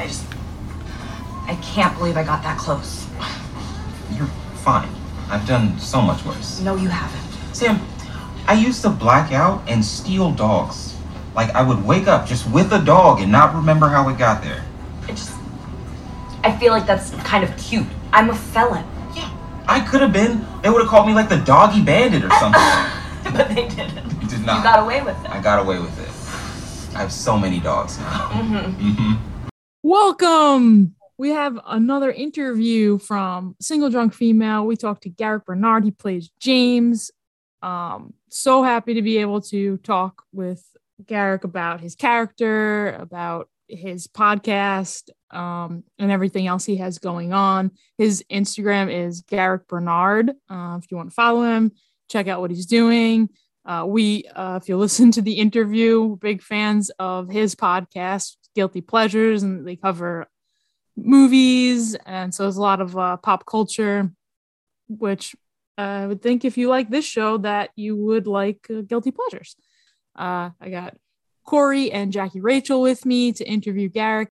I can't believe I got that close. You're fine. I've done so much worse. No, you haven't. Sam, I used to black out and steal dogs. Like, I would wake up just with a dog and not remember how it got there. I feel like that's kind of cute. I'm a felon. Yeah, I could have been. They would have called me like the doggy bandit or something. But they didn't. You did not. You got away with it. I got away with it. I have so many dogs now. Mm-hmm. Mm-hmm. Welcome. We have another interview from Single Drunk Female. We talked to Garrick Bernard. He plays James. So happy to be able to talk with Garrick about his character, about his podcast, and everything else he has going on. His Instagram is Garrick Bernard. If you want to follow him, check out what he's doing. If you listen to the interview, we're big fans of his podcast, Guilty Pleasures, and they cover movies, and so there's a lot of pop culture, which I would think if you like this show that you would like Guilty Pleasures. I got Corey and Jackie Rachel with me to interview Garrick.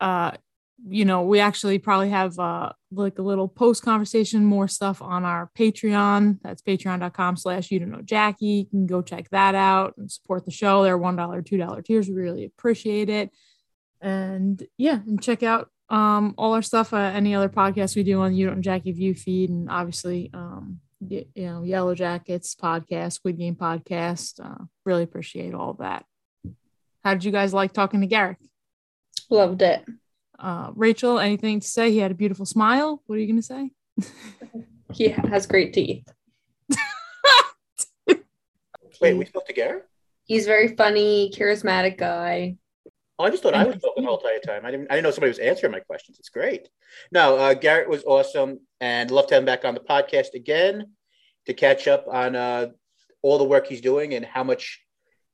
We actually probably have like a little post conversation, more stuff on our Patreon. That's patreon.com/YouDon'tKnowJackie. You can go check that out and support the show. They're $1, $2 tiers. We really appreciate it. And yeah, and check out all our stuff, any other podcasts we do on the You Don't Know Jackie View feed, and obviously Yellow Jackets podcast, Squid Game podcast. Really appreciate all that. How did you guys like talking to Garrick? Loved it. Rachel, anything to say? He had a beautiful smile. What are you going to say? He has great teeth. Wait, we spoke to Garrick? He's very funny, charismatic guy. Oh, I just thought I was talking the whole entire time. I didn't know somebody was answering my questions. It's great. No, Garrick was awesome, and love to have him back on the podcast again to catch up on all the work he's doing and how much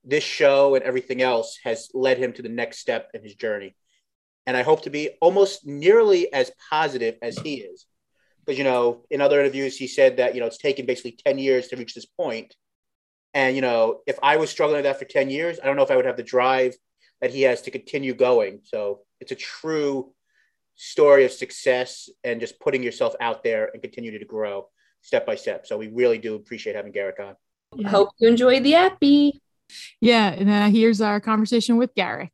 this show and everything else has led him to the next step in his journey. And I hope to be almost nearly as positive as he is. Because, in other interviews, he said that, it's taken basically 10 years to reach this point. And, if I was struggling with that for 10 years, I don't know if I would have the drive that he has to continue going. So it's a true story of success and just putting yourself out there and continue to grow step by step. So we really do appreciate having Garrick on. Yeah. Hope you enjoy the appy. Yeah, and here's our conversation with Garrick.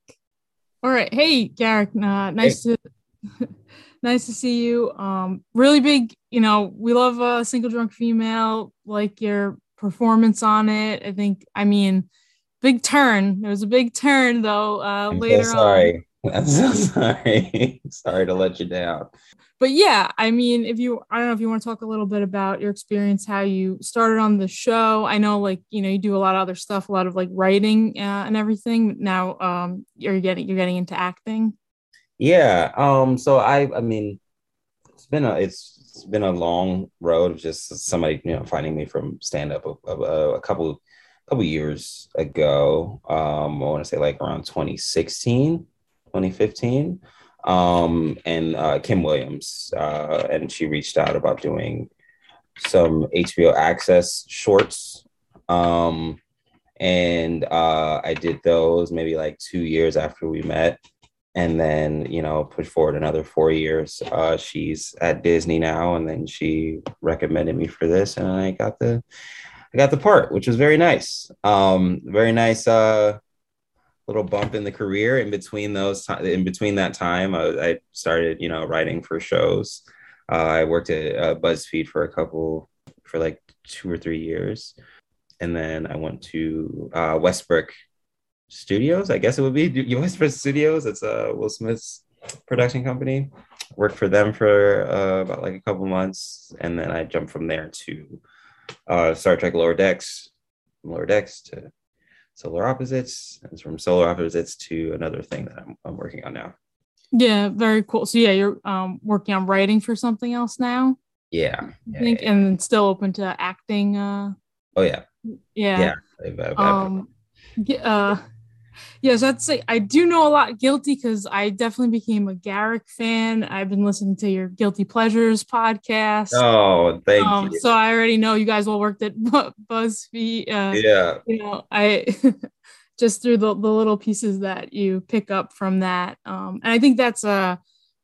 All right, hey Garrick, nice to see you. Really big, we love Single Drunk Female. Like your performance on it, I think. I mean, big turn. There was a big turn though. I'm so sorry. Sorry to let you down. But yeah, I mean, I don't know if you want to talk a little bit about your experience, how you started on the show. I know, you do a lot of other stuff, a lot of writing and everything. Now, you're getting into acting. Yeah. So it's been a long road of just somebody, finding me from stand up a couple years ago. I want to say around 2016. 2015, and Kim Williams, and she reached out about doing some HBO Access shorts, and I did those maybe 2 years after we met, and then pushed forward another 4 years. She's at Disney now, and then she recommended me for this, and I got the part, which was very nice. Very nice. Little bump in the career in between that time. I started writing for shows. I worked at BuzzFeed for 2 or 3 years, and then I went to Westbrook Studios, I guess it would be Westbrook Studios. It's Will Smith's production company. Worked for them for about a couple months, and then I jumped from there to Star Trek: Lower Decks to Solar Opposites, and from Solar Opposites to another thing that I'm working on now. Yeah, very cool. So yeah, you're working on writing for something else now? Yeah. I think. And then still open to acting. Oh, yeah. Yeah. Yeah. So I'd say I do know a lot Guilty, because I definitely became a Garrick fan. I've been listening to your Guilty Pleasures podcast. Oh, thank you. So I already know you guys all worked at BuzzFeed. I just through the little pieces that you pick up from that. And I think that's a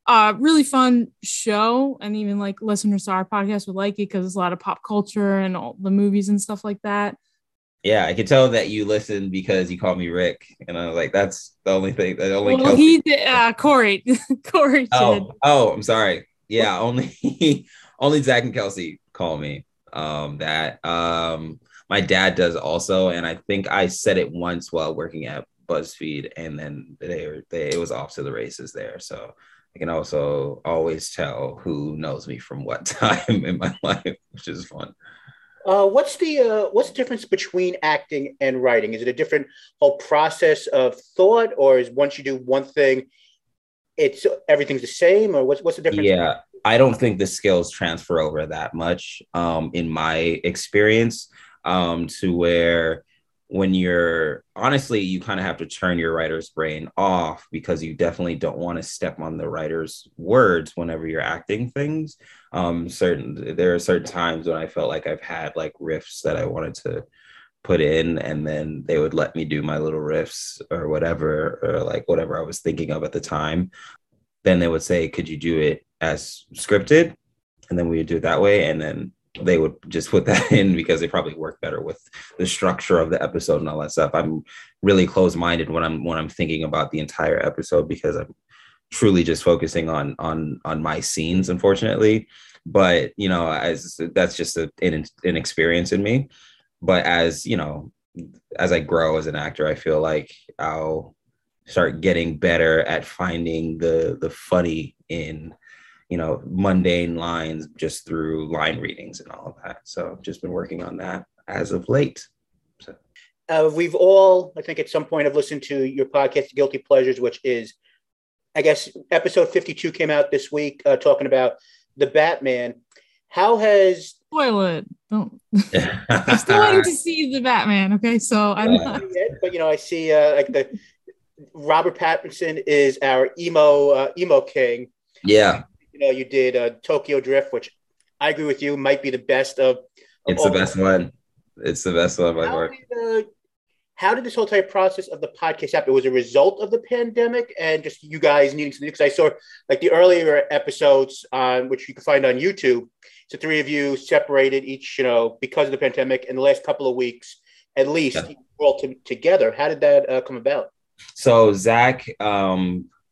really fun show. And even like listeners to our podcast would like it because it's a lot of pop culture and all the movies and stuff like that. Yeah, I could tell that you listened because you called me Rick. And I was like, that's the only thing. That only Kelsey. He did, Corey. Corey did. Oh, I'm sorry. Yeah, only Zach and Kelsey call me that. My dad does also, and I think I said it once while working at BuzzFeed, and then it was off to the races there. So I can also always tell who knows me from what time in my life, which is fun. What's the difference between acting and writing? Is it a different whole process of thought, or is once you do one thing, it's everything's the same, or what's the difference? Yeah, I don't think the skills transfer over that much in my experience. To where when you're honestly, you kind of have to turn your writer's brain off because you definitely don't want to step on the writer's words whenever you're acting things. There are certain times when I felt like I've had like riffs that I wanted to put in, and then they would let me do my little riffs or whatever, or like whatever I was thinking of at the time. Then they would say, could you do it as scripted? And then we would do it that way. And then they would just put that in because they probably work better with the structure of the episode and all that stuff. I'm really closed-minded when I'm thinking about the entire episode because I'm truly just focusing on my scenes, unfortunately. But you know, as that's just an experience in me. But as you know, as I grow as an actor, I feel like I'll start getting better at finding the funny in, you know, mundane lines just through line readings and all of that. So I've just been working on that as of late. So. We've all, I think at some point, have listened to your podcast, Guilty Pleasures, which is, I guess, episode 52 came out this week, talking about the Batman. How has... Spoil it. Don't. I'm still waiting to see the Batman, okay? So I'm not... Yet, but, you know, I see like the Robert Pattinson is our emo king. Yeah. You know, you did Tokyo Drift, which I agree with you might be the best of. It's the best one. It's the best one by far. How did this whole entire process of the podcast happen? It was a result of the pandemic and just you guys needing something. Because I saw like the earlier episodes on which you can find on YouTube. So three of you separated each, you know, because of the pandemic. In the last couple of weeks, at least, yeah. You were all together. How did that come about? So Zach.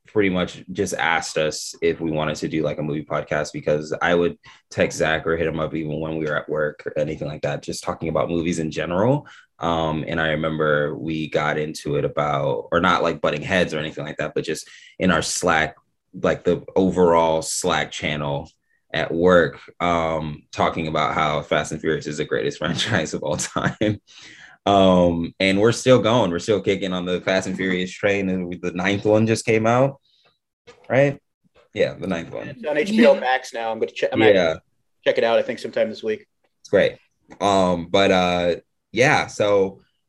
Pretty much just asked us if we wanted to do like a movie podcast because I would text Zach or hit him up even when we were at work or anything like that, just talking about movies in general. And I remember we got into it about, or not like butting heads or anything like that, but just in our Slack, like the overall Slack channel at work, talking about how Fast and Furious is the greatest franchise of all time. And we're still going. We're still kicking on the Fast and Furious train. And the 9th one just came out, right? Yeah, the 9th one. It's on HBO Max now. I'm going to check it out, I think, sometime this week. It's great. So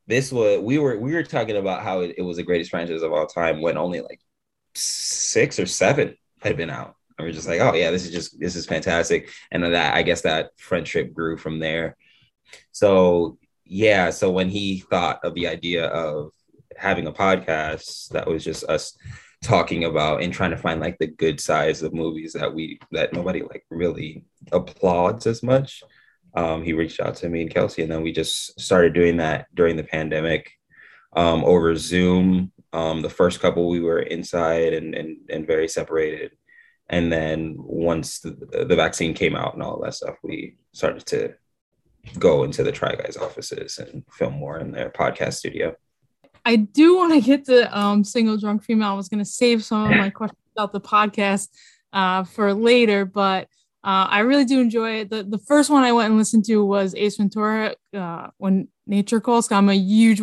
this was we were talking about how it was the greatest franchise of all time when only like 6 or 7 had been out. And we're just like, oh yeah, this is fantastic. And then that I guess that friendship grew from there. So. Yeah, so when he thought of the idea of having a podcast, that was just us talking about and trying to find like the good sides of movies that nobody like really applauds as much. He reached out to me and Kelsey, and then we just started doing that during the pandemic over Zoom. The first couple we were inside and very separated, and then once the vaccine came out and all that stuff, we started to go into the Try Guys offices and film more in their podcast studio. I do want to get to Single Drunk Female. I was going to save some of my questions about the podcast for later, but I really do enjoy it. The first one I went and listened to was Ace Ventura, When Nature Calls. I'm a huge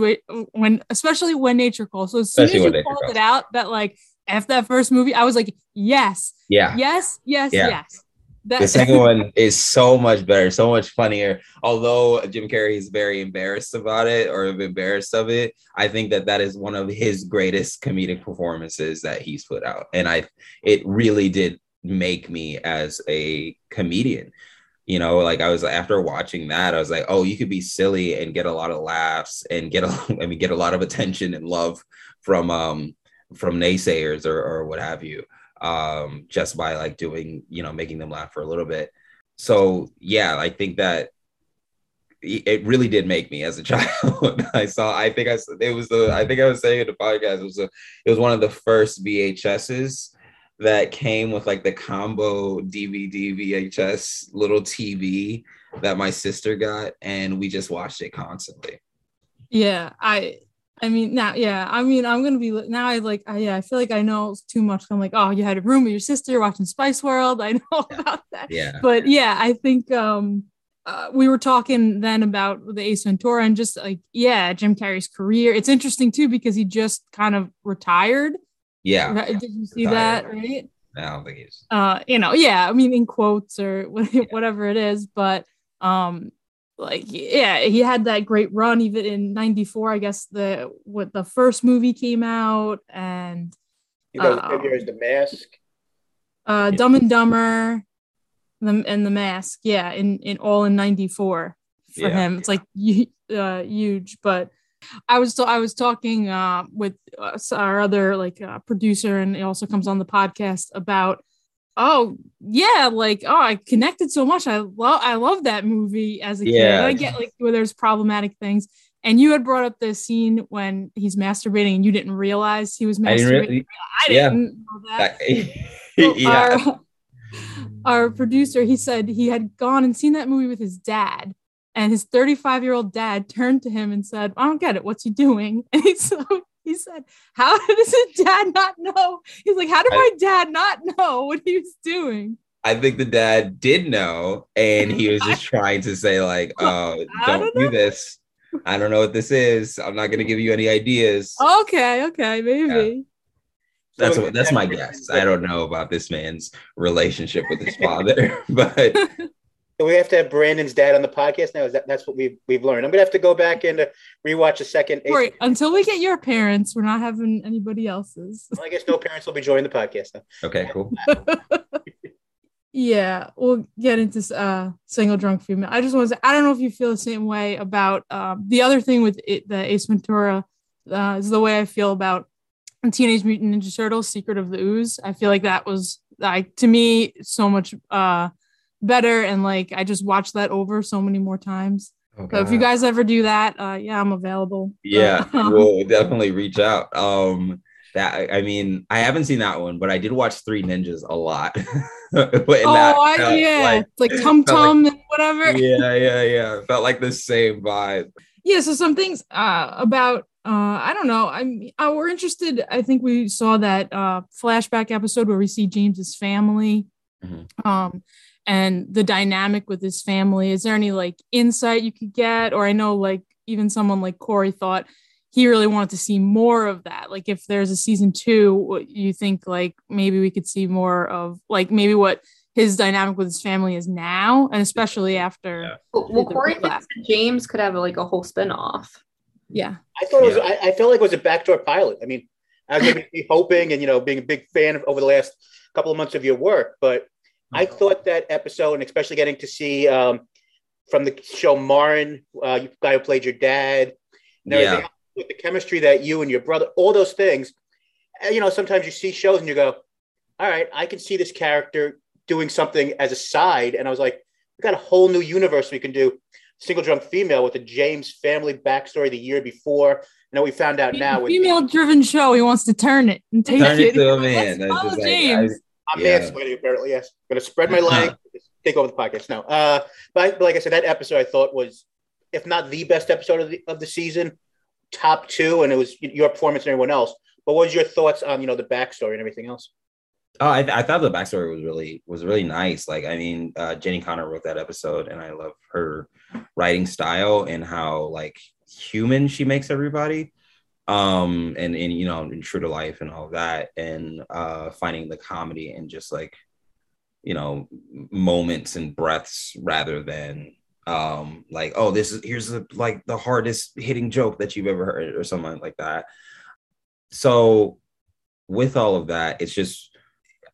especially when Nature Calls. So as soon as you called it out that like after that first movie, I was like, yes, yeah, yes, yeah. Yes. The second one is so much better, so much funnier. Although Jim Carrey is very embarrassed about it or embarrassed of it, I think that is one of his greatest comedic performances that he's put out. And it really did make me as a comedian. You know, like I was, after watching that, I was like, oh, you could be silly and get a lot of laughs and get a lot of attention and love from naysayers or what have you, just by like doing, you know, making them laugh for a little bit. So yeah, I think that it really did make me as a child. I think I was saying in the podcast, it was one of the first VHSs that came with like the combo DVD VHS little TV that my sister got, and we just watched it constantly. Yeah, I mean now, yeah, I mean I'm gonna be now. I feel like I know too much. I'm like, oh, you had a room with your sister watching Spice World. I know about that. Yeah, but yeah, I think we were talking then about the Ace Ventura and just like, yeah, Jim Carrey's career. It's interesting too because he just kind of retired. Yeah, did you see that? Right? No, I don't think he's. You know, yeah. I mean, in quotes or whatever it is, but like, yeah, he had that great run even in '94. I guess the first movie came out, and there's The Mask, Dumb and Dumber, and The Mask. Yeah, in all in '94 for him, it's like huge, but. I was talking with our other like producer, and it also comes on the podcast about, I connected so much. I love that movie as a kid. I get like where there's problematic things, and you had brought up the scene when he's masturbating and you didn't realize he was masturbating. I didn't know that. So our producer, he said he had gone and seen that movie with his dad. And his 35-year-old dad turned to him and said, I don't get it. What's he doing? And he said, how does his dad not know? He's like, how did my dad not know what he was doing? I think the dad did know. And he was just trying to say like, oh, don't do this. I don't know what this is. I'm not going to give you any ideas. Okay, maybe. Yeah. That's my guess. I don't know about this man's relationship with his father, but... We have to have Brandon's dad on the podcast now. That's what we've learned. I'm gonna have to go back and rewatch a second. Wait, until we get your parents, we're not having anybody else's. Well, I guess no parents will be joining the podcast now. Okay, cool. Yeah, we'll get into Single Drunk Female. I just want to say, I don't know if you feel the same way about the other thing with it, the Ace Ventura is the way I feel about Teenage Mutant Ninja Turtles: Secret of the Ooze. I feel like that was like to me so much. Better, and like I just watched that over so many more times. Okay. So if you guys ever do that, I'm available. Yeah, we'll definitely reach out. I haven't seen that one, but I did watch Three Ninjas a lot. Like Tum Tum and whatever. Yeah. Felt like the same vibe. Yeah, so some things about I don't know. We're interested. I think we saw that flashback episode where we see James's family. Mm-hmm. And the dynamic with his family. Is there any like insight you could get? Or I know like even someone like Corey thought he really wanted to see more of that. Like if there's a season 2, you think like maybe we could see more of like maybe what his dynamic with his family is now, and especially after. Yeah. Well, Corey thinks James could have like a whole spinoff. Yeah, I thought it was. I felt like it was a backdoor pilot. I mean, I was hoping and being a big fan over the last couple of months of your work, but. I thought that episode, and especially getting to see from the show Marin, the guy who played your dad, and everything, with the chemistry that you and your brother, all those things. Sometimes you see shows and you go, all right, I can see this character doing something as a side. And I was like, we got a whole new universe we can do. Single Drunk Female with the James family backstory the year before. And then we found out now. Female-driven show, he wants to turn it and take it to a man. That's James. I'm sweating, apparently, yes. I'm going to spread my leg, take over the podcast now. But like I said, that episode I thought was, if not the best episode of the season, top 2, and it was your performance and everyone else. But what was your thoughts on, the backstory and everything else? Oh, I thought the backstory was really nice. Like, I mean, Jenny Connor wrote that episode, and I love her writing style and how, like, human she makes everybody. And in true to life and all that, and finding the comedy and just like moments and breaths rather than like, oh, here's like the hardest hitting joke that you've ever heard or something like that. So with all of that, it's just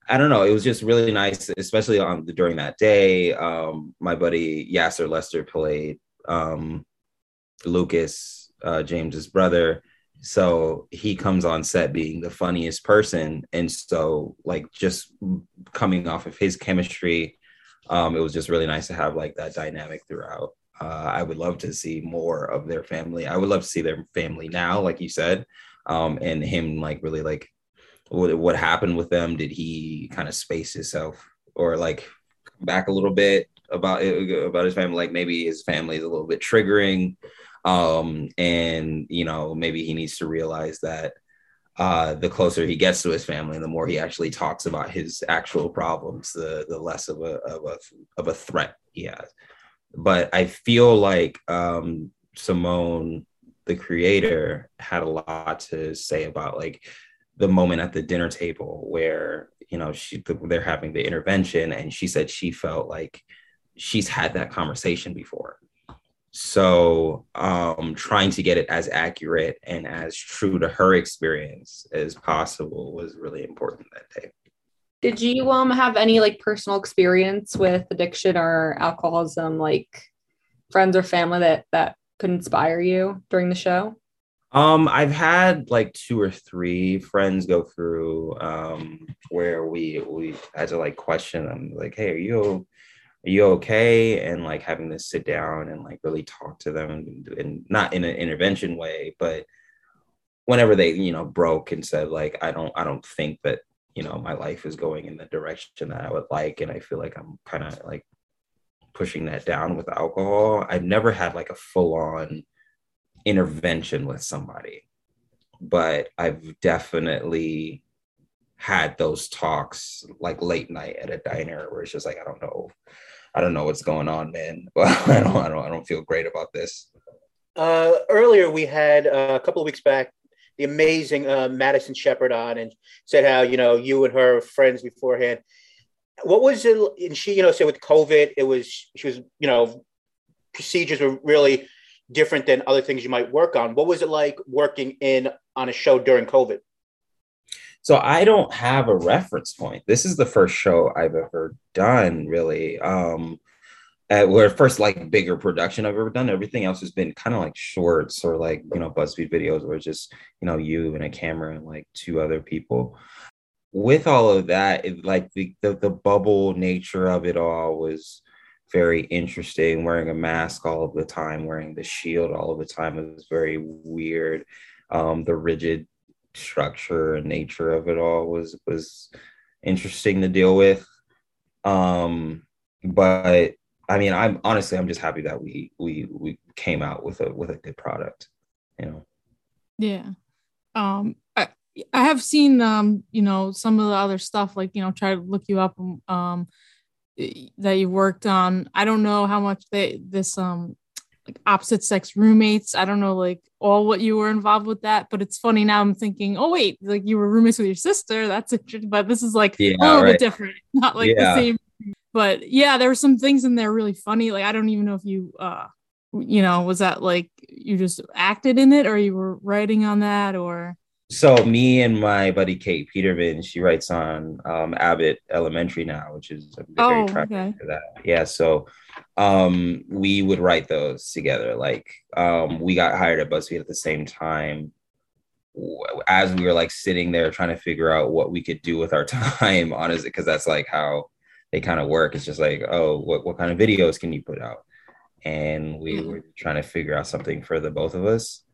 I don't know. It was just really nice, especially during that day. My buddy Yasser Lester played Lucas, James's brother. So he comes on set being the funniest person. And so, like, just coming off of his chemistry, it was just really nice to have, like, that dynamic throughout. I would love to see more of their family. I would love to see their family now, like you said, and him, like, really, like, what happened with them. Did he kind of space himself or like come back a little bit about his family? Like maybe his family is a little bit triggering, and you know, maybe he needs to realize that the closer he gets to his family, the more he actually talks about his actual problems, the less of a threat he has. But I feel like Simone, the creator, had a lot to say about like the moment at the dinner table where, you know, they're having the intervention, and she said she felt like she's had that conversation before. So trying to get it as accurate and as true to her experience as possible was really important that day. Did you have any like personal experience with addiction or alcoholism, like friends or family that could inspire you during the show? I've had like 2 or 3 friends go through where we had to like question them, like, hey, are you okay? And like having to sit down and like really talk to them, and not in an intervention way, but whenever they, you know, broke and said like, I don't think that, you know, my life is going in the direction that I would like, and I feel like I'm kind of like pushing that down with alcohol. I've never had like a full-on intervention with somebody, but I've definitely had those talks like late night at a diner where it's just like, I don't know what's going on, man. I don't feel great about this. Earlier we had a couple of weeks back the amazing Madison Shepherd on, and said how, you know, you and her were friends beforehand. What was it? And she, you know, said with COVID, she was, you know, procedures were really different than other things you might work on. What was it like working in on a show during COVID? So I don't have a reference point. This is the first show I've ever done, really. First like bigger production I've ever done. Everything else has been kind of like shorts or like, you know, BuzzFeed videos where it's just, you know, you and a camera and like 2 other people. With all of that, it, like the bubble nature of it all was very interesting. Wearing a mask all of the time, wearing the shield all of the time, it was very weird. The rigid structure and nature of it all was interesting to deal with. But I mean, I'm just happy that we came out with a good product, you know. Yeah. I have seen you know, some of the other stuff, like, you know, try to look you up that you worked on. I don't know how much like opposite sex roommates, I don't know like all what you were involved with that, but it's funny now I'm thinking, oh wait, like you were roommates with your sister, that's interesting, but this is like a little bit different, not like the same. But yeah, there were some things in there really funny. Like I don't even know if you you know, was that like you just acted in it or you were writing on that? Or so me and my buddy Kate Peterman, she writes on Abbott Elementary now, which is very attractive to that. Yeah, so we would write those together. Like we got hired at BuzzFeed at the same time. As we were like sitting there trying to figure out what we could do with our time, honestly, because that's like how they kind of work. It's just like, oh, what kind of videos can you put out? And we were trying to figure out something for the both of us.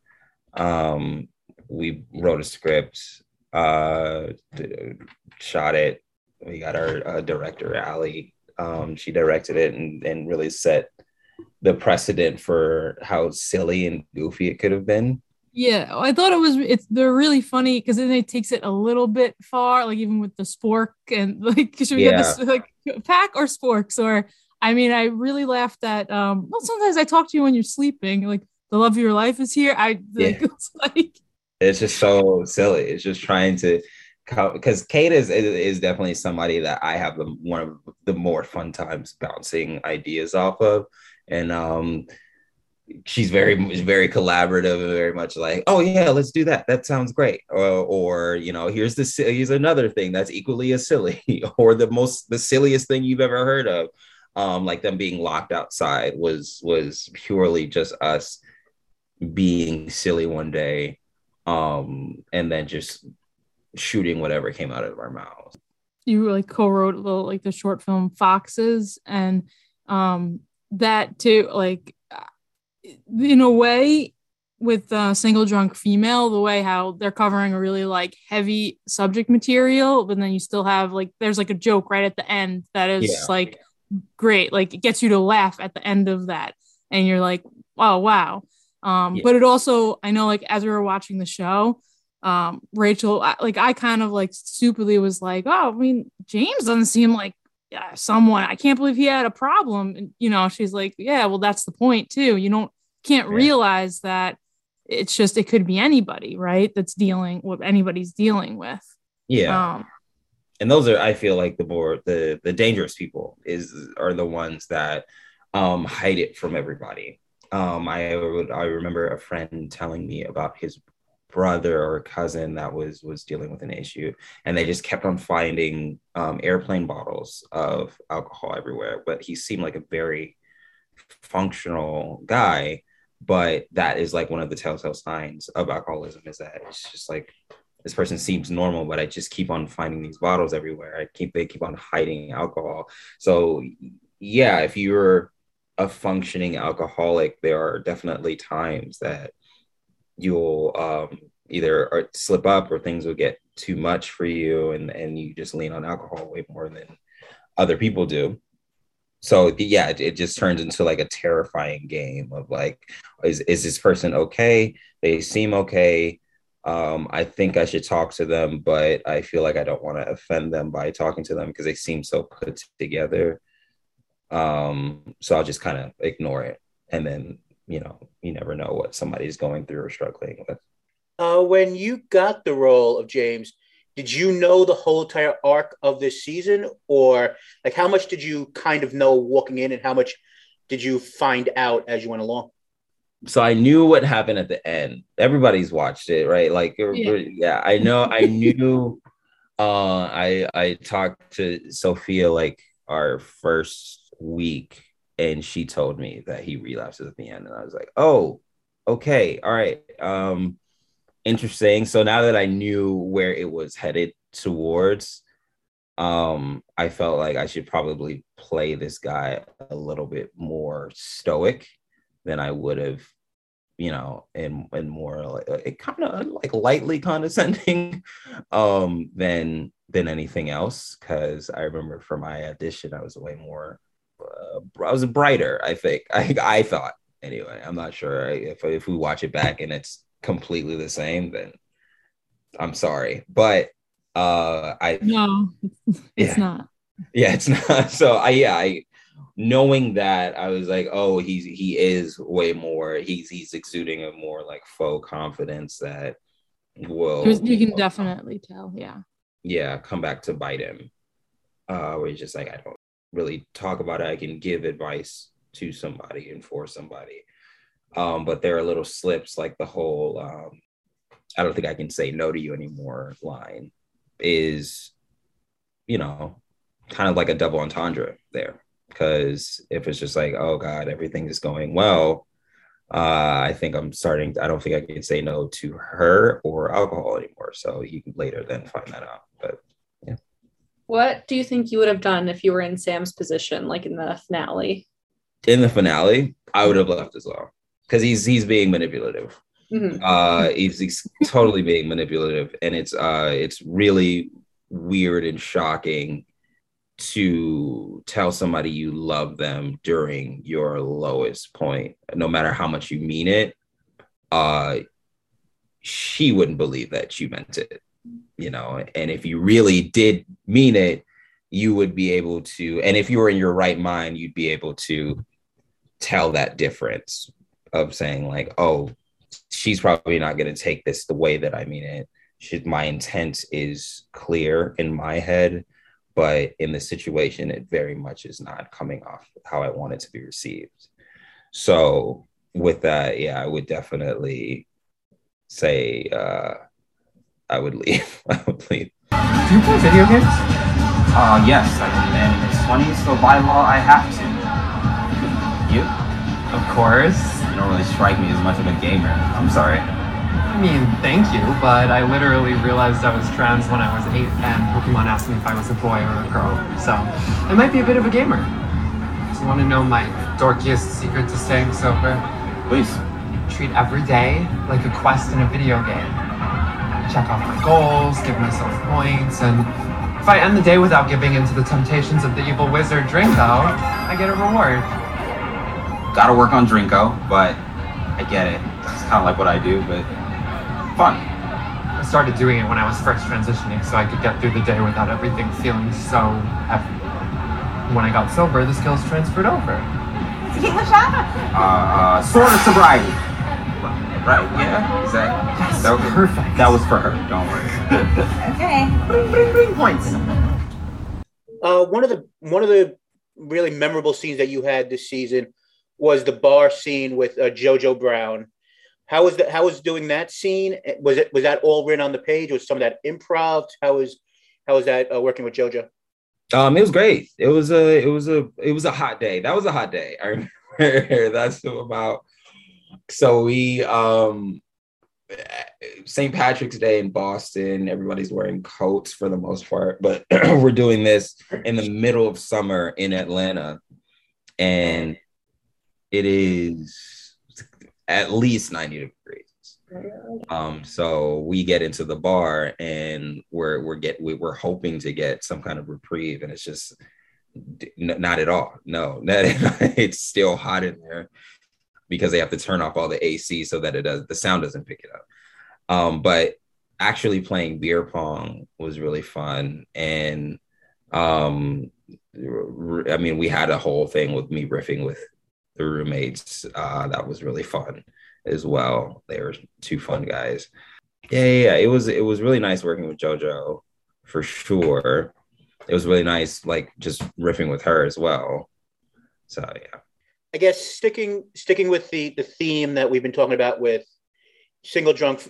We wrote a script, shot it. We got our director, Ali. She directed it and really set the precedent for how silly and goofy it could have been. Yeah, I thought they're really funny because then it takes it a little bit far, like even with the spork and like, should we get this like pack or sporks? Or I mean, I really laughed at well, sometimes I talk to you when you're sleeping, like the love of your life is here. It's like, it's just so silly. It's just trying to, because Kate is definitely somebody that I have one of the more fun times bouncing ideas off of. And she's very collaborative and very much like, oh yeah, let's do that. That sounds great. Or you know, here's another thing that's equally as silly or the silliest thing you've ever heard of. Like them being locked outside was purely just us being silly one day, and then just shooting whatever came out of our mouths. You like co-wrote the short film Foxes, and that too, like in a way with Single Drunk Female, the way how they're covering a really like heavy subject material, but then you still have like there's like a joke right at the end that is great, like it gets you to laugh at the end of that and you're like, oh wow. But it also, I know, like as we were watching the show, Rachel, I kind of like stupidly was like, oh, I mean, James doesn't seem like someone, I can't believe he had a problem. And, you know, she's like, yeah, well, that's the point too. You can't realize that it's just, it could be anybody, right? That's dealing with anybody's dealing with. Yeah. And those are, I feel like the dangerous people are the ones that hide it from everybody. I remember a friend telling me about his brother or cousin that was dealing with an issue, and they just kept on finding airplane bottles of alcohol everywhere. But he seemed like a very functional guy. But that is like one of the telltale signs of alcoholism, is that it's just like, this person seems normal, but I just keep on finding these bottles everywhere. They keep on hiding alcohol. So yeah, if you're a functioning alcoholic, there are definitely times that you'll either slip up or things will get too much for you, and you just lean on alcohol way more than other people do. So yeah, it just turns into like a terrifying game of like, is this person okay? They seem okay. I think I should talk to them, but I feel like I don't want to offend them by talking to them because they seem so put together. So I'll just kind of ignore it. And then, you know, you never know what somebody's going through or struggling with. When you got the role of James, did you know the whole entire arc of this season? Or like, how much did you kind of know walking in, and how much did you find out as you went along? So I knew what happened at the end. Everybody's watched it, right? Like, yeah I know. I knew. I talked to Sophia like our first week, and she told me that he relapses at the end, and I was like, oh, okay, all right, interesting. So now that I knew where it was headed towards, I felt like I should probably play this guy a little bit more stoic than I would have, you know, and more like it kind of like lightly condescending than anything else. Because I remember for my audition, I was way more, I was brighter, I think. I thought anyway. I'm not sure if we watch it back and it's completely the same, then I'm sorry, but it's not. So I knowing that, I was like, oh, he is way more, he's exuding a more like faux confidence that will, you can definitely tell, come back to bite him. Where he's just like, I don't really talk about it. I can give advice to somebody and for somebody, but there are little slips, like the whole I don't think I can say no to you anymore line is, you know, kind of like a double entendre there. Because if it's just like, oh God, everything is going well, I don't think I can say no to her or alcohol anymore. So you can later then find that out. But yeah. What do you think you would have done if you were in Sam's position, like in the finale? In the finale, I would have left as well. Because he's being manipulative. Mm-hmm. He's totally being manipulative. And it's really weird and shocking to tell somebody you love them during your lowest point, no matter how much you mean it. She wouldn't believe that you meant it, you know. And if you really did mean it, you would be able to, and if you were in your right mind, you'd be able to tell that difference of saying like, oh, she's probably not going to take this the way that I mean it. My intent is clear in my head, but in the situation, it very much is not coming off how I want it to be received. So with that, yeah, I would definitely say I would leave. I would leave. Do you play video games? Yes, I am a man in his 20s, so by law I have to. You? Of course. You don't really strike me as much of a gamer. I'm sorry. I mean, thank you, but I literally realized I was trans when I was 8 and Pokemon asked me if I was a boy or a girl, so I might be a bit of a gamer. Do you want to know my dorkiest secret to staying sober? Please. Treat every day like a quest in a video game. Check off my goals, give myself points, and if I end the day without giving into the temptations of the evil wizard Drinko, I get a reward. Gotta work on Drinko, but I get it. It's kind of like what I do, but... fun. I started doing it when I was first transitioning so I could get through the day without everything feeling so heavy. When I got sober, the skills transferred over. Sort of sobriety. Right? Yeah, exactly. Yes, that was perfect. That was for her, don't worry. Okay. Bring points. One of the really memorable scenes that you had this season was the bar scene with Jojo Brown. How was doing that scene? Was that all written on the page? Was some of that improv? How was that working with JoJo? It was great. It was a hot day. That was a hot day. I remember that's about. So we St. Patrick's Day in Boston. Everybody's wearing coats for the most part, but we're doing this in the middle of summer in Atlanta, and it is at least 90 degrees. So we get into the bar and we're hoping to get some kind of reprieve, and it's just not at all. No, it's still hot in there because they have to turn off all the AC so that the sound doesn't pick it up. But actually playing beer pong was really fun, and I mean, we had a whole thing with me riffing with the roommates. That was really fun as well. They were two fun guys. Yeah. It was really nice working with JoJo for sure. It was really nice, like just riffing with her as well. So yeah. I guess sticking with the theme that we've been talking about with Single Drunk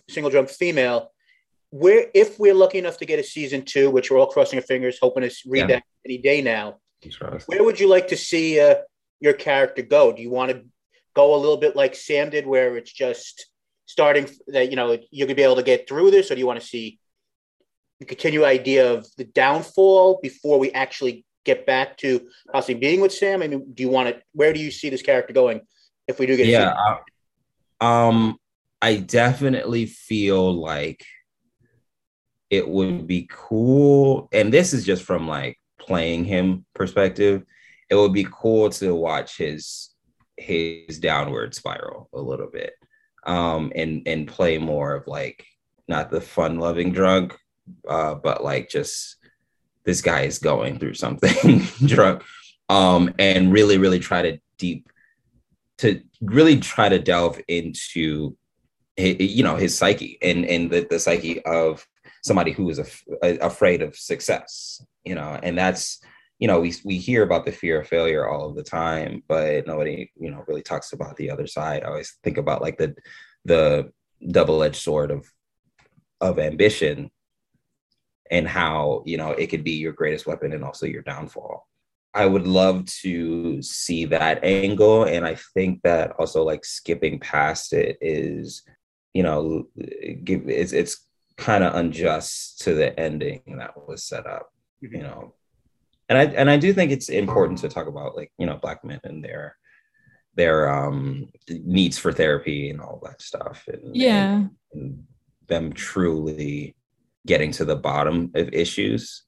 Female. Where if we're lucky enough to get a season 2, which we're all crossing our fingers, hoping to read that any day now. Where would you like to see your character go? Do you want to go a little bit like Sam did, where it's just starting that, you know, you're gonna be able to get through this, or do you want to see the continued idea of the downfall before we actually get back to possibly being with Sam? I mean, do you want to? Where do you see this character going if we do get? Yeah, I definitely feel like it would be cool, and this is just from like playing him perspective. It would be cool to watch his downward spiral a little bit, and play more of like not the fun loving drunk, but like just this guy is going through something drunk, and really really try to delve into his, you know, his psyche and the psyche of somebody who is afraid of success, you know, and that's. You know, we hear about the fear of failure all of the time, but nobody, you know, really talks about the other side. I always think about like the double-edged sword of ambition and how, you know, it could be your greatest weapon and also your downfall. I would love to see that angle. And I think that also like skipping past it is, you know, it's kind of unjust to the ending that was set up, you know. And I do think it's important to talk about, like, you know, Black men and their needs for therapy and all that stuff. And them truly getting to the bottom of issues,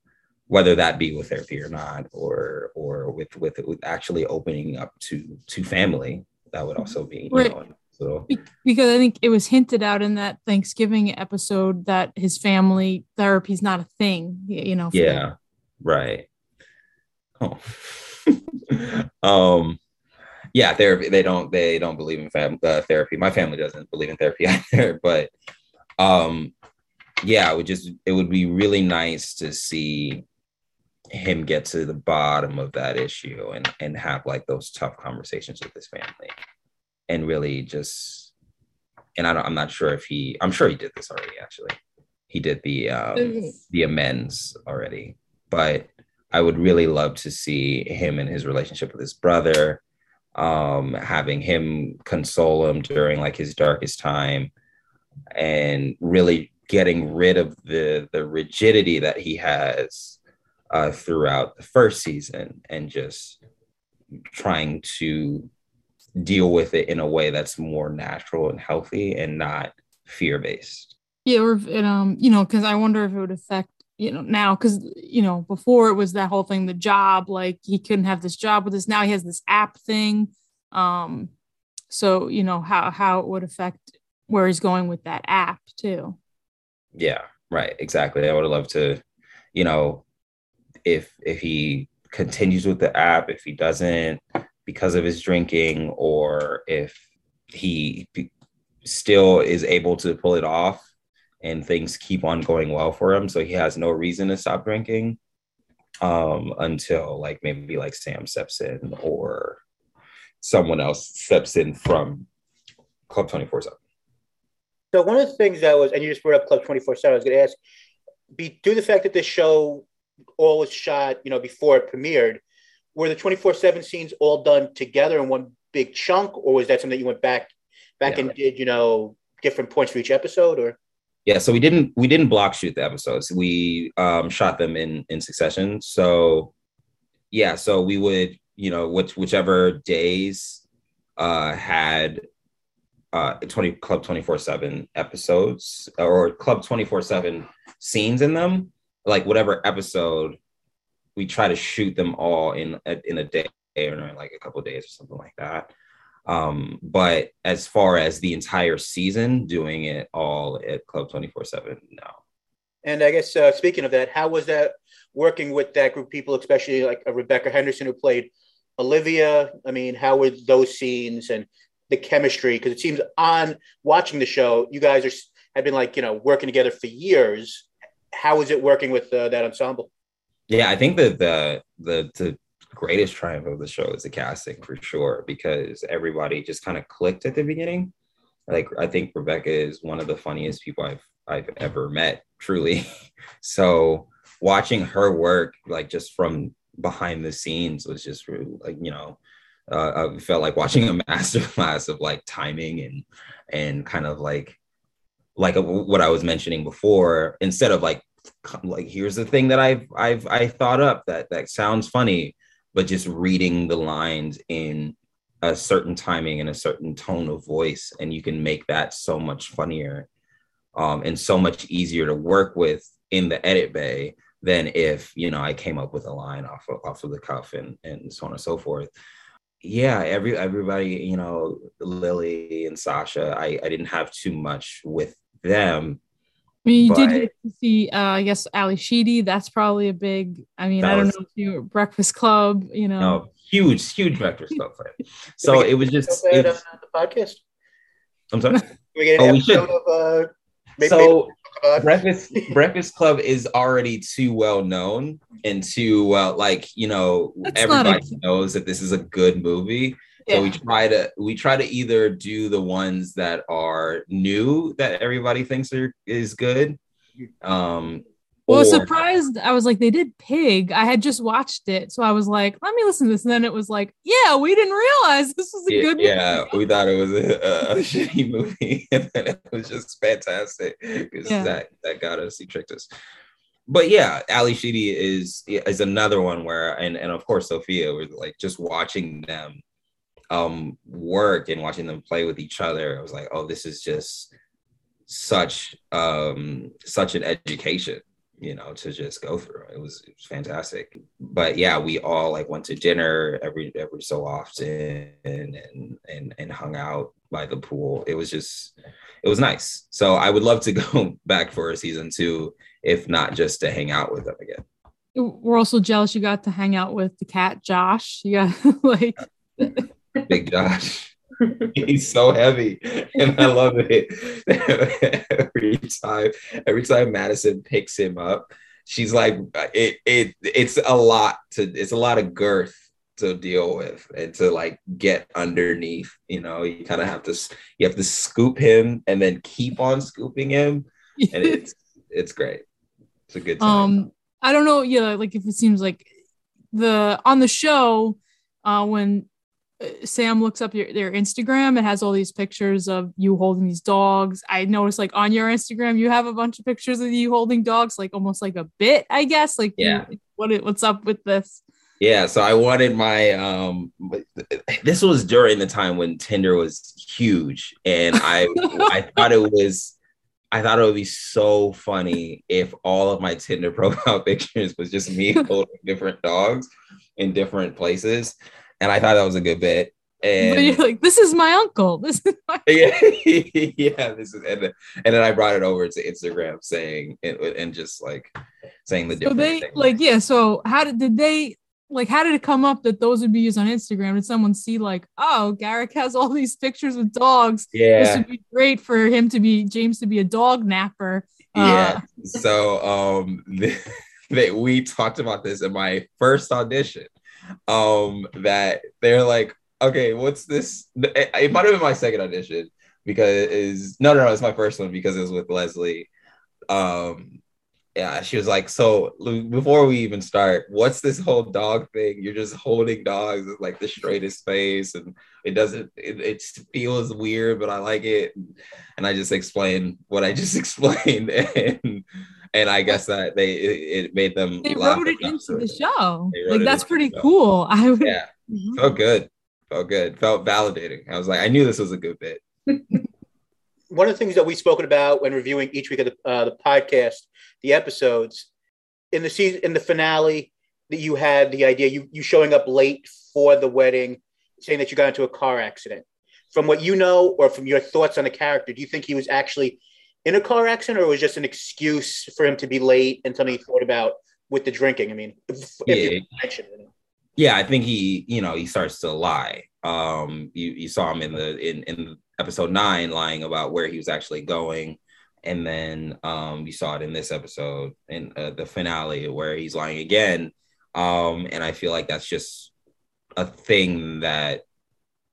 whether that be with therapy or not, or with actually opening up to family. That would also be, you know, so. Because I think it was hinted out in that Thanksgiving episode that his family therapy is not a thing, you know. Yeah, him. Right. Oh, yeah, therapy. They don't believe in therapy. My family doesn't believe in therapy either. But yeah, it would be really nice to see him get to the bottom of that issue and have like those tough conversations with his family. and really just, and I'm not sure if he, I'm sure he did this already, actually. He did the amends already, but I would really love to see him in his relationship with his brother, having him console him during like his darkest time, and really getting rid of the rigidity that he has throughout the first season, and just trying to deal with it in a way that's more natural and healthy and not fear-based. Yeah, or you know, because I wonder if it would affect, you know, now, because, you know, before it was that whole thing, the job, like he couldn't have this job with this. Now he has this app thing. So, you know, how it would affect where he's going with that app too. Yeah, right. Exactly. I would have loved to, you know, if he continues with the app, if he doesn't because of his drinking, or if he still is able to pull it off and things keep on going well for him, so he has no reason to stop drinking until like maybe like Sam steps in or someone else steps in from Club 24/7. So one of the things that was, and you just brought up Club 24/7, I was going to ask, due to the fact that this show all was shot, you know, before it premiered, were the 24/7 scenes all done together in one big chunk, or was that something that you went back and did, you know, different points for each episode, or? Yeah, so we didn't block shoot the episodes. We shot them in succession. So yeah, so we would, you know, whichever days had Club 24/7 episodes or Club 24/7 scenes in them, like whatever episode, we try to shoot them all in a day or like a couple of days or something like that. But as far as the entire season, doing it all at Club 24/7, no. And I guess speaking of that, how was that working with that group of people, especially like Rebecca Henderson, who played Olivia? I mean, how were those scenes and the chemistry? Because it seems on watching the show, you guys have been like, you know, working together for years. How is it working with that ensemble? Yeah, I think that the greatest triumph of the show is the casting, for sure, because everybody just kind of clicked at the beginning. Like, I think Rebecca is one of the funniest people I've ever met, truly. So watching her work, like just from behind the scenes, was just like, you know, I felt like watching a masterclass of like timing and kind of like what I was mentioning before. Instead of like here's the thing that I thought up that sounds funny, but just reading the lines in a certain timing and a certain tone of voice, and you can make that so much funnier and so much easier to work with in the edit bay than if, you know, I came up with a line off of the cuff and so on and so forth. Yeah, everybody, you know, Lily and Sasha, I didn't have too much with them. I mean, did get to see, I guess, Ali Sheedy. That's probably a big, I mean, I don't know if you were Breakfast Club, you know. No, huge Breakfast Club fan. So it was just... It was, on the podcast? I'm sorry? Can we get an episode of... Breakfast Club is already too well known and too, like, you know, that's everybody knows that this is a good movie. Yeah. So we try to either do the ones that are new that everybody thinks is good. Well, I was surprised. I was like, they did Pig. I had just watched it, so I was like, let me listen to this. And then it was like, yeah, we didn't realize this was a good movie. Yeah, we thought it was a shitty movie, and then it was just fantastic because that got us. He tricked us. But yeah, Ali Sheedy is another one where, and of course Sophia, was like just watching them work and watching them play with each other. I was like, oh, this is just such an education, you know, to just go through. It was fantastic. But yeah, we all like went to dinner every so often and hung out by the pool. It was nice. So I would love to go back for a season 2, if not just to hang out with them again. We're also jealous you got to hang out with the cat, Josh. Yeah, like Big Josh. He's so heavy, and I love it. every time Madison picks him up, she's like, it's a lot of girth to deal with and to like get underneath. You know, you kind of have to, you have to scoop him and then keep on scooping him, and it's great. It's a good time. I don't know, yeah, like if it seems like on the show when Sam looks up their Instagram, it has all these pictures of you holding these dogs. I noticed like on your Instagram you have a bunch of pictures of you holding dogs, like almost like a bit, I guess, like yeah, what's up with this? Yeah, so I wanted my this was during the time when Tinder was huge, and I thought it would be so funny if all of my Tinder profile pictures was just me holding different dogs in different places. And I thought that was a good bit. And but you're like, this is my uncle. This is my yeah, this is and then I brought it over to Instagram saying and just like saying the different things. Like, yeah. So how did it come up that those would be used on Instagram? Did someone see like, oh, Garrick has all these pictures with dogs. Yeah. This would be great for him James to be a dog napper. Yeah. So we talked about this in my first audition. That they're like, okay, what's this? It might have been my second audition because it's my first one because it was with Leslie. Yeah, she was like, so before we even start, what's this whole dog thing? You're just holding dogs with like the straightest face, and it feels weird, but I like it. And I just explained what I just explained, and I guess that it made them. They wrote it into the show. Like that's pretty cool. Yeah, felt good, felt validating. I was like, I knew this was a good bit. One of the things that we've spoken about when reviewing each week of the podcast, the episodes in the season, in the finale, that you had the idea you showing up late for the wedding, saying that you got into a car accident. From what you know, or from your thoughts on the character, do you think he was actually in a car accident, or it was just an excuse for him to be late and something he thought about with the drinking? I mean, yeah, I think he starts to lie. You saw him in episode 9 lying about where he was actually going, and then you saw it in this episode in the finale where he's lying again. And I feel like that's just a thing that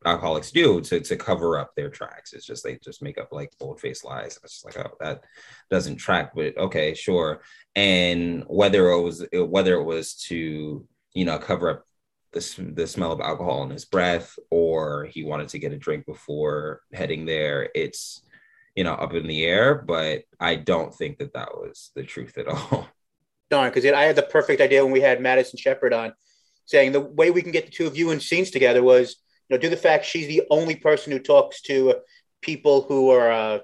alcoholics do to cover up their tracks. It's just they just make up like bold-faced lies, and it's just like, oh, that doesn't track, but okay, sure. And whether it was to, you know, cover up the smell of alcohol in his breath, or he wanted to get a drink before heading there, it's, you know, up in the air, but I don't think that was the truth at all. Darn, because I had the perfect idea when we had Madison Shepherd on, saying the way we can get the two of you in scenes together was, you know, due to the fact she's the only person who talks to people who are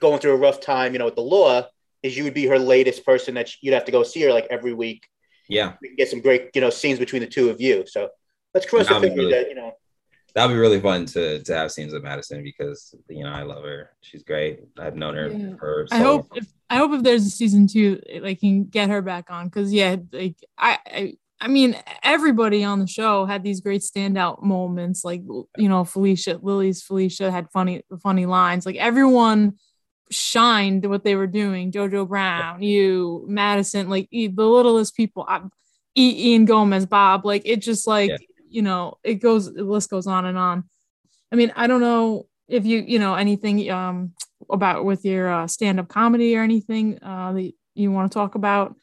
going through a rough time, you know, with the law, is you would be her latest person that you'd have to go see her like every week. Yeah. We can get some great, you know, scenes between the two of you. So let's cross the fingers that, you know. That'd be really fun to have scenes with Madison because, you know, I love her. She's great. I've known her for so long. I hope if there's a season 2, like, can get her back on. Because, yeah, like I mean, everybody on the show had these great standout moments. Like, you know, Felicia had funny lines. Like everyone shined what they were doing. Jojo Brown, you, Madison, like the littlest people, Ian Gomez, Bob. Like it just like, yeah, you know, it goes, the list goes on and on. I mean, I don't know if you know, anything about with your stand-up comedy or anything that you want to talk about.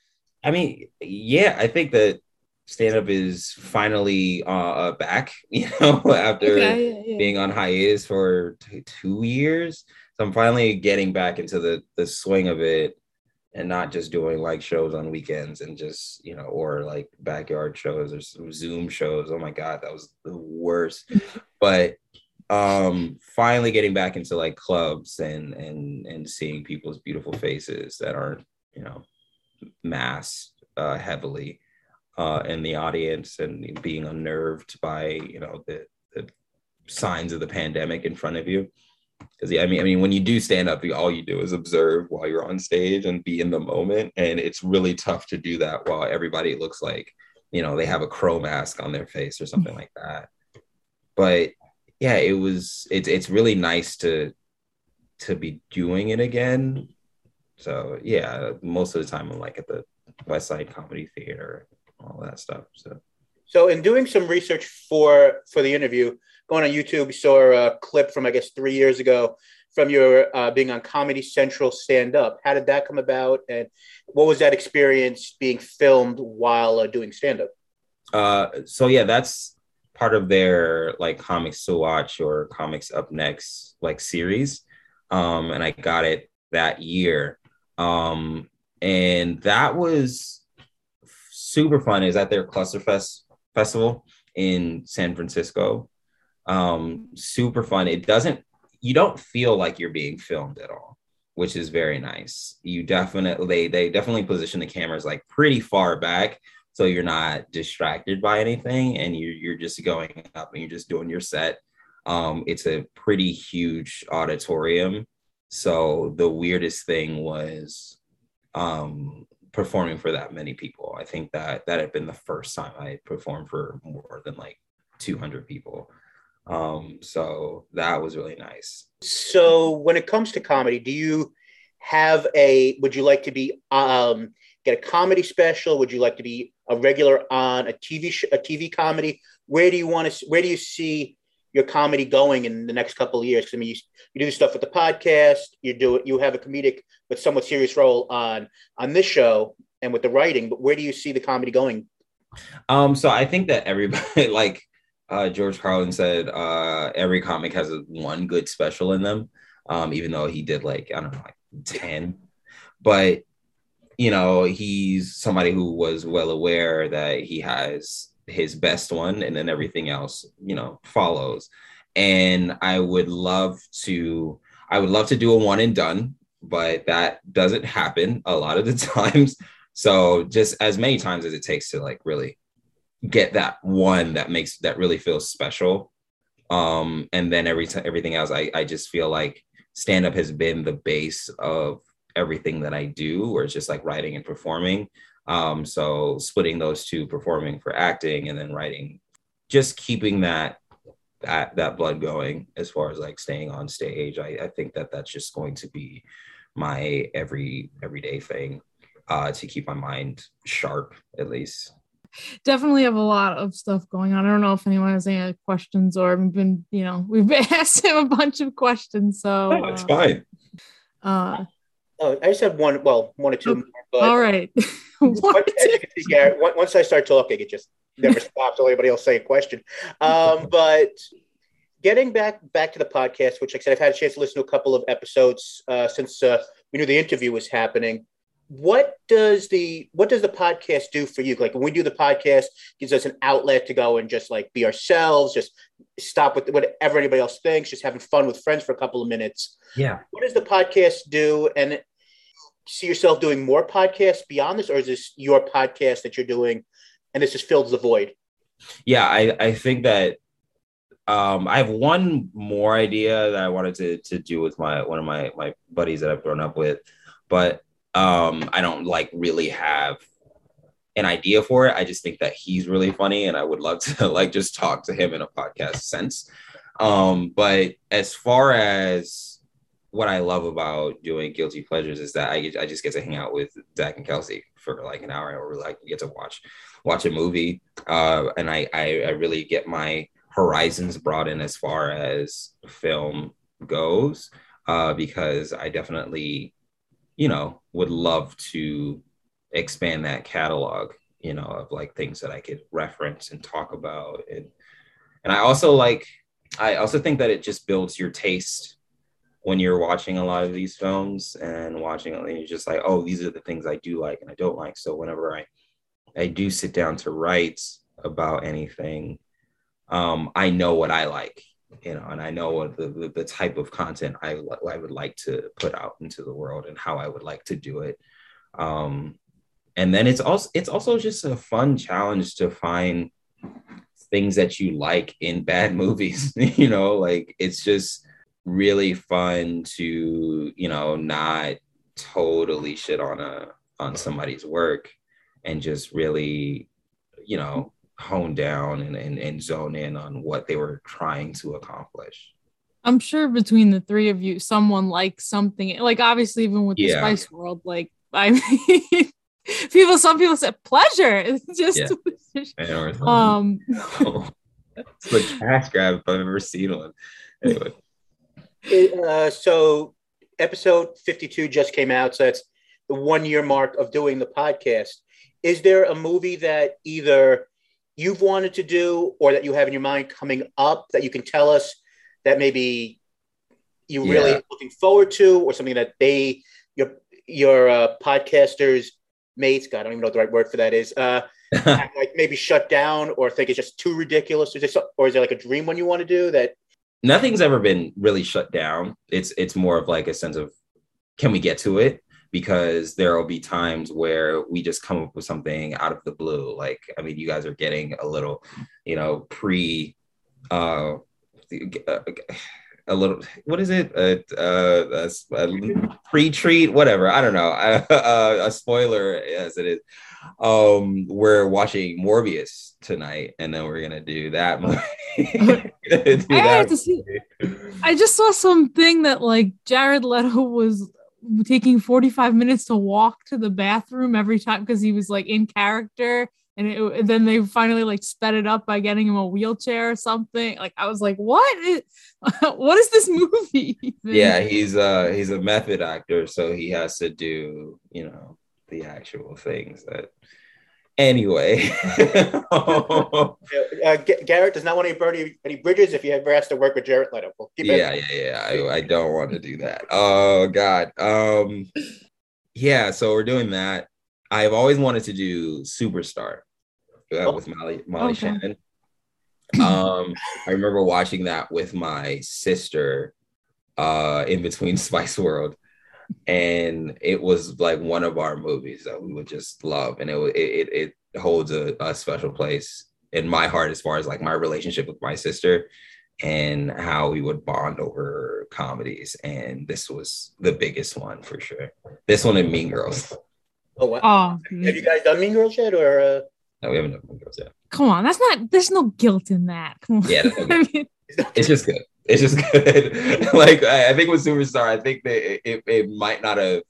I mean, yeah, I think that stand-up is finally back, you know, after being on hiatus for 2 years. So I'm finally getting back into the swing of it and not just doing like shows on weekends and just, you know, or like backyard shows or some Zoom shows. Oh my God, that was the worst. But finally getting back into like clubs and seeing people's beautiful faces that aren't, you know, masked heavily in the audience, and being unnerved by, you know, the signs of the pandemic in front of you. Because yeah, I mean, when you do stand up, all you do is observe while you're on stage and be in the moment, and it's really tough to do that while everybody looks like, you know, they have a crow mask on their face or something like that. But yeah, it's really nice to be doing it again. So yeah, most of the time I'm like at the West Side Comedy Theater, all that stuff. So So in doing some research for the interview, going on YouTube, saw a clip from, I guess, 3 years ago from your being on Comedy Central stand-up. How did that come about? And what was that experience being filmed while doing stand-up? So, yeah, that's part of their, like, Comics to Watch or Comics Up Next, like, series. And I got it that year. And that was super fun. It was at their Clusterfest Festival in San Francisco. Super fun. It doesn't, you don't feel like you're being filmed at all, which is very nice. You definitely, they definitely position the cameras like pretty far back, so you're not distracted by anything, and you're just going up and you're just doing your set. It's a pretty huge auditorium. So the weirdest thing was performing for that many people. I think that had been the first time I performed for more than like 200 people. So that was really nice. So when it comes to comedy, do you have would you like to be, get a comedy special? Would you like to be a regular on a TV comedy? Where do you see your comedy going in the next couple of years? 'Cause I mean, you do stuff with the podcast, you have a comedic, but somewhat serious role on this show and with the writing, but where do you see the comedy going? So I think that everybody, like, George Carlin said every comic has one good special in them, even though he did like, I don't know, like 10. But, you know, he's somebody who was well aware that he has his best one and then everything else, you know, follows. And I would love to do a one and done, but that doesn't happen a lot of the times. So just as many times as it takes to like really get that one that really feels special, and then everything else, I just feel like stand-up has been the base of everything that I do, where it's just like writing and performing, so splitting those two, performing for acting and then writing, just keeping that blood going as far as like staying on stage. I think that's just going to be my everyday thing, to keep my mind sharp at least. Definitely have a lot of stuff going on. I don't know if anyone has any other questions, or we've asked him a bunch of questions. So it's fine. I just have one or two. Okay. More, but all right. Once I start talking, it just never stops. Everybody else say a question. But getting back to the podcast, which, like I said, I've had a chance to listen to a couple of episodes since we knew the interview was happening. What does the podcast do for you? Like, when we do the podcast, it gives us an outlet to go and just like be ourselves, just stop with whatever anybody else thinks, just having fun with friends for a couple of minutes. Yeah. What does the podcast do? And see yourself doing more podcasts beyond this, or is this your podcast that you're doing and this just fills the void? Yeah, I think that I have one more idea that I wanted to do with one of my buddies that I've grown up with, but I don't like really have an idea for it. I just think that he's really funny and I would love to like just talk to him in a podcast sense. But as far as what I love about doing Guilty Pleasures is that I just get to hang out with Zach and Kelsey for like an hour, or like get to watch a movie. And I really get my horizons broadened as far as film goes, because I definitely, you know, would love to expand that catalog, you know, of like things that I could reference and talk about. And I also think that it just builds your taste when you're watching a lot of these films and watching it, and you're just like, oh, these are the things I do like and I don't like. So whenever I do sit down to write about anything, I know what I like, you know, and I know what the type of content I would like to put out into the world and how I would like to do it. And then it's also just a fun challenge to find things that you like in bad movies, you know, like it's just really fun to, you know, not totally shit on somebody's work and just really, you know, hone down and zone in on what they were trying to accomplish. I'm sure between the three of you, someone likes something. Like, obviously, even with the Spice World, like, I mean, people, some people said pleasure. It's just it's like trash grab if I've ever seen one. Anyway. So episode 52 just came out, so that's the 1 year mark of doing the podcast. Is there a movie that either you've wanted to do or that you have in your mind coming up that you can tell us that maybe you really are looking forward to, or something that they, your podcasters mates, God, I don't even know what the right word for that is, like maybe shut down or think it's just too ridiculous? Or is there like a dream one you want to do that? Nothing's ever been really shut down. It's more of like a sense of, can we get to it? Because there will be times where we just come up with something out of the blue. Like, I mean, you guys are getting a little, pre-treat, whatever. I don't know. A spoiler as it is. We're watching Morbius tonight, and then we're going to do that movie. I just saw something that like Jared Leto was taking 45 minutes to walk to the bathroom every time because he was like in character, and then they finally like sped it up by getting him a wheelchair or something. Like, I was like, what is this movie even? Yeah, he's a method actor, so he has to do the actual things that anyway. Garrett does not want to burn any bridges if you ever has to work with Jared Leto. I don't want to do that. Oh God. Yeah. So we're doing that. I've always wanted to do Superstar with Molly Shannon. I remember watching that with my sister in between Spice World. And it was like one of our movies that we would just love, and it holds a special place in my heart as far as like my relationship with my sister and how we would bond over comedies. And this was the biggest one for sure. This one and Mean Girls. Oh wow! Have you guys done Mean Girls yet? Or no, we haven't done Mean Girls yet. Come on, there's no guilt in that. Come on. Yeah, it's just good. It's just good. Like, I think with Superstar, I think that it might not have.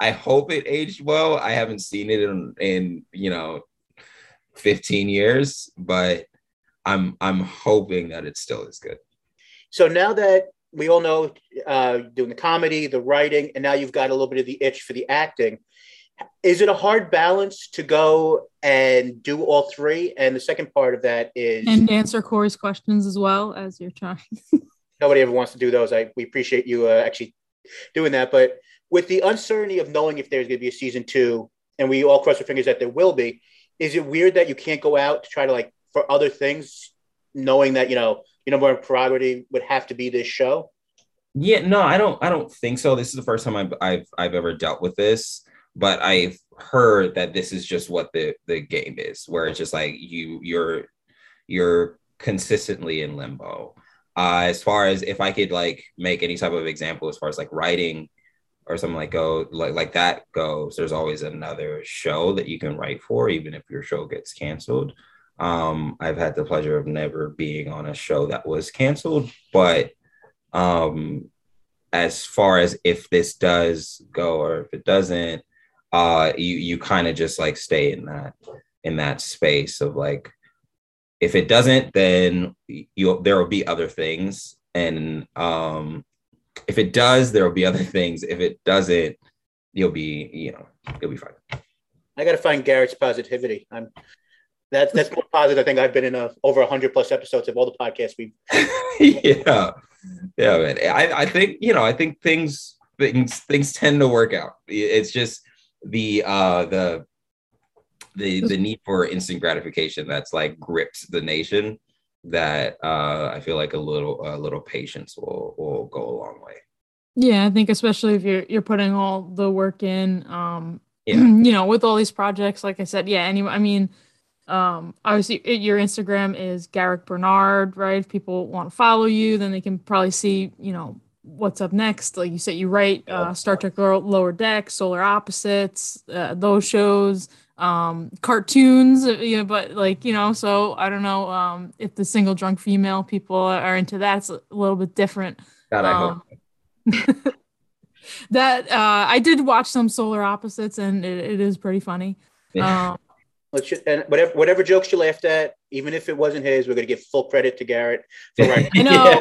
I hope it aged well. I haven't seen it in 15 years, but I'm hoping that it still is good. So now that we all know doing the comedy, the writing, and now you've got a little bit of the itch for the acting, is it a hard balance to go and do all three? And the second part of that is answer Corey's questions as well as you're trying. Nobody ever wants to do those. We appreciate you actually doing that. But with the uncertainty of knowing if there's going to be a season two, and we all cross our fingers that there will be, is it weird that you can't go out to try to like for other things, knowing that, your number one priority would have to be this show? Yeah, no, I don't think so. This is the first time I've ever dealt with this, but I've heard that this is just what the game is, where it's just like you're consistently in limbo. As far as if I could like make any type of example, as far as like writing or something that goes, there's always another show that you can write for, even if your show gets canceled. I've had the pleasure of never being on a show that was canceled, but as far as if this does go or if it doesn't, you kind of just like stay in that space of like, if it doesn't, then there'll be other things. And if it does, there'll be other things. If it doesn't, you'll be fine. I got to find Garrett's positivity. That's more positive. I think I've been in over 100 plus episodes of all the podcasts we've. Yeah, man. I think, I think things tend to work out. It's just the need for instant gratification that's like grips the nation, that I feel like a little patience will go a long way. Yeah, I think especially if you're putting all the work in, with all these projects, like I said, yeah. Anyway, I mean, obviously your Instagram is Garrick Bernard, right? If people want to follow you, then they can probably see, what's up next. Like you said, you write Star Trek Lower Decks, Solar Opposites, those shows, cartoons, but like, so I don't know if the Single Drunk Female people are into that. It's a little bit different. God, I hope. that I did watch some Solar Opposites, and it is pretty funny. Yeah. And whatever jokes you laughed at, even if it wasn't his, we're going to give full credit to Garrett. For writing. I know.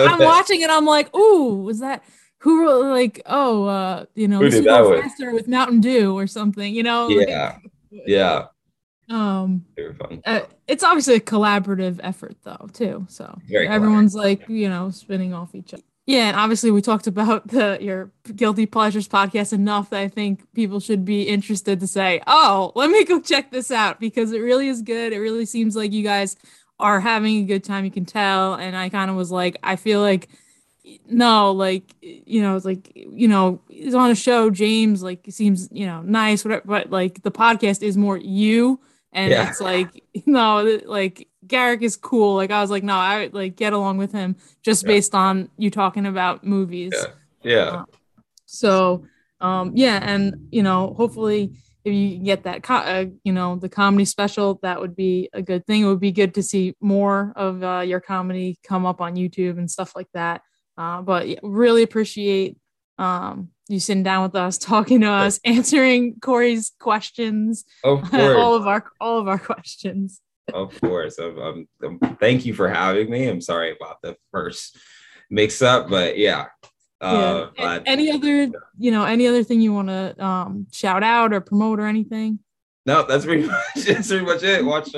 I'm watching it. I'm like, ooh, was that who wrote, like, let's go faster with Mountain Dew or something, you know? Yeah. Like, yeah. It's obviously a collaborative effort, though, too. So everyone's like, spinning off each other. Yeah, and obviously we talked about your Guilty Pleasures podcast enough that I think people should be interested to say, oh, let me go check this out, because it really is good. It really seems like you guys are having a good time. You can tell. And I kind of was like, I feel like, no, like, it's like, he's on a show, James, like, seems, nice, whatever, but like the podcast is more you. And it's like, no, like Garrick is cool. Like I was like, no, I would like get along with him just based on you talking about movies. And hopefully if you get that, the comedy special, that would be a good thing. It would be good to see more of your comedy come up on YouTube and stuff like that. But really appreciate you sitting down with us, talking to us, answering Corey's questions, of course. all of our questions. Of course. Thank you for having me. I'm sorry about the first mix up, but yeah. Any other thing you want to shout out or promote or anything? No, that's pretty much it. Watch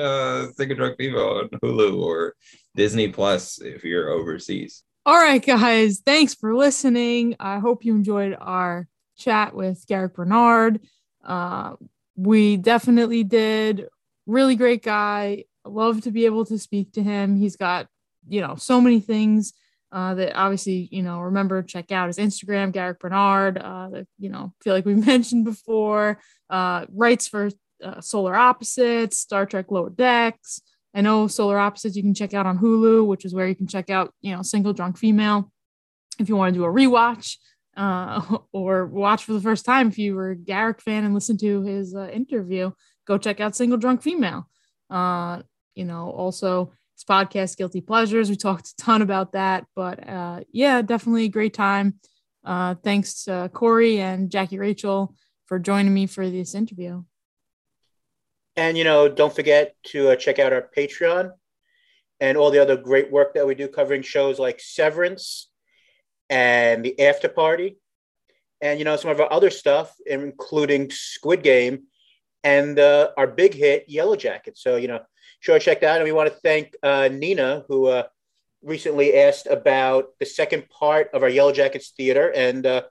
Single Drunk Female on Hulu or Disney Plus if you're overseas. All right, guys. Thanks for listening. I hope you enjoyed our chat with Garrick Bernard. We definitely did. Really great guy. Love to be able to speak to him. He's got, so many things that obviously, remember, check out his Instagram, Garrick Bernard, that, feel like we mentioned before, writes for Solar Opposites, Star Trek: Lower Decks. I know Solar Opposites you can check out on Hulu, which is where you can check out, Single Drunk Female if you want to do a rewatch or watch for the first time. If you were a Garrick fan and listened to his interview, go check out Single Drunk Female. Also his podcast, Guilty Pleasures. We talked a ton about that, but definitely a great time. Thanks to Corey and Jackie Rachel for joining me for this interview. And, don't forget to check out our Patreon and all the other great work that we do covering shows like Severance and The After Party and, some of our other stuff, including Squid Game and our big hit, Yellow Jackets. So, sure, check that out. And we want to thank Nina, who recently asked about the second part of our Yellow Jackets theater. And I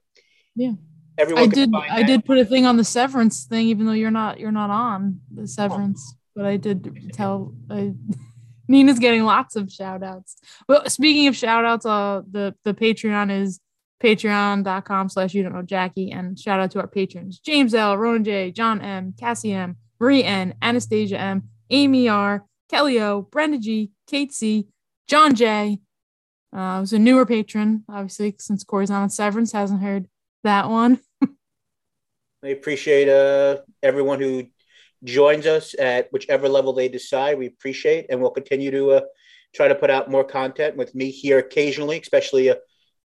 did put a thing on the Severance thing, even though you're not on the Severance, but I did tell Nina's getting lots of shout outs. Well, speaking of shout outs, the Patreon is patreon.com/YouDon'tKnowJackie, and shout out to our patrons, James L, Ronan J, John M, Cassie M, Marie N, Anastasia M, Amy R, Kelly O, Brenda G, Kate C, John J, who's a newer patron, obviously, since Corey's on Severance, hasn't heard that one. I appreciate everyone who joins us at whichever level they decide. We appreciate, and we'll continue to try to put out more content with me here occasionally, especially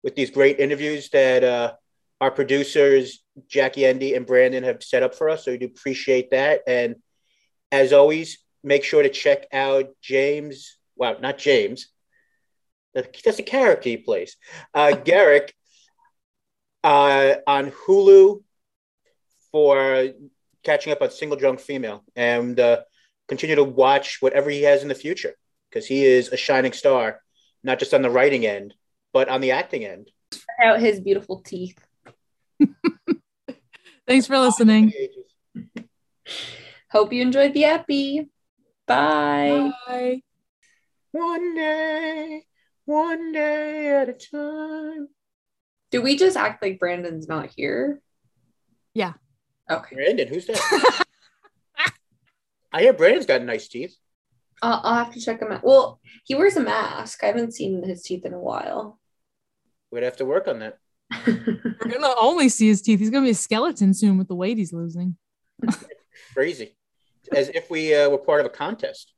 with these great interviews that our producers, Jackie, Andy, and Brandon have set up for us. So we do appreciate that. And as always, make sure to check out James. Wow, not James. That's a character he plays. Garrick. On Hulu for catching up on Single Drunk Female, and continue to watch whatever he has in the future, because he is a shining star, not just on the writing end, but on the acting end. Check out his beautiful teeth. Thanks for listening. Hope you enjoyed the epi. Bye. Bye. One day at a time. Do we just act like Brandon's not here? Yeah. Okay. Brandon, who's that? I hear Brandon's got nice teeth. I'll have to check him out. Well, he wears a mask. I haven't seen his teeth in a while. We'd have to work on that. We're going to only see his teeth. He's going to be a skeleton soon with the weight he's losing. Crazy. As if we were part of a contest.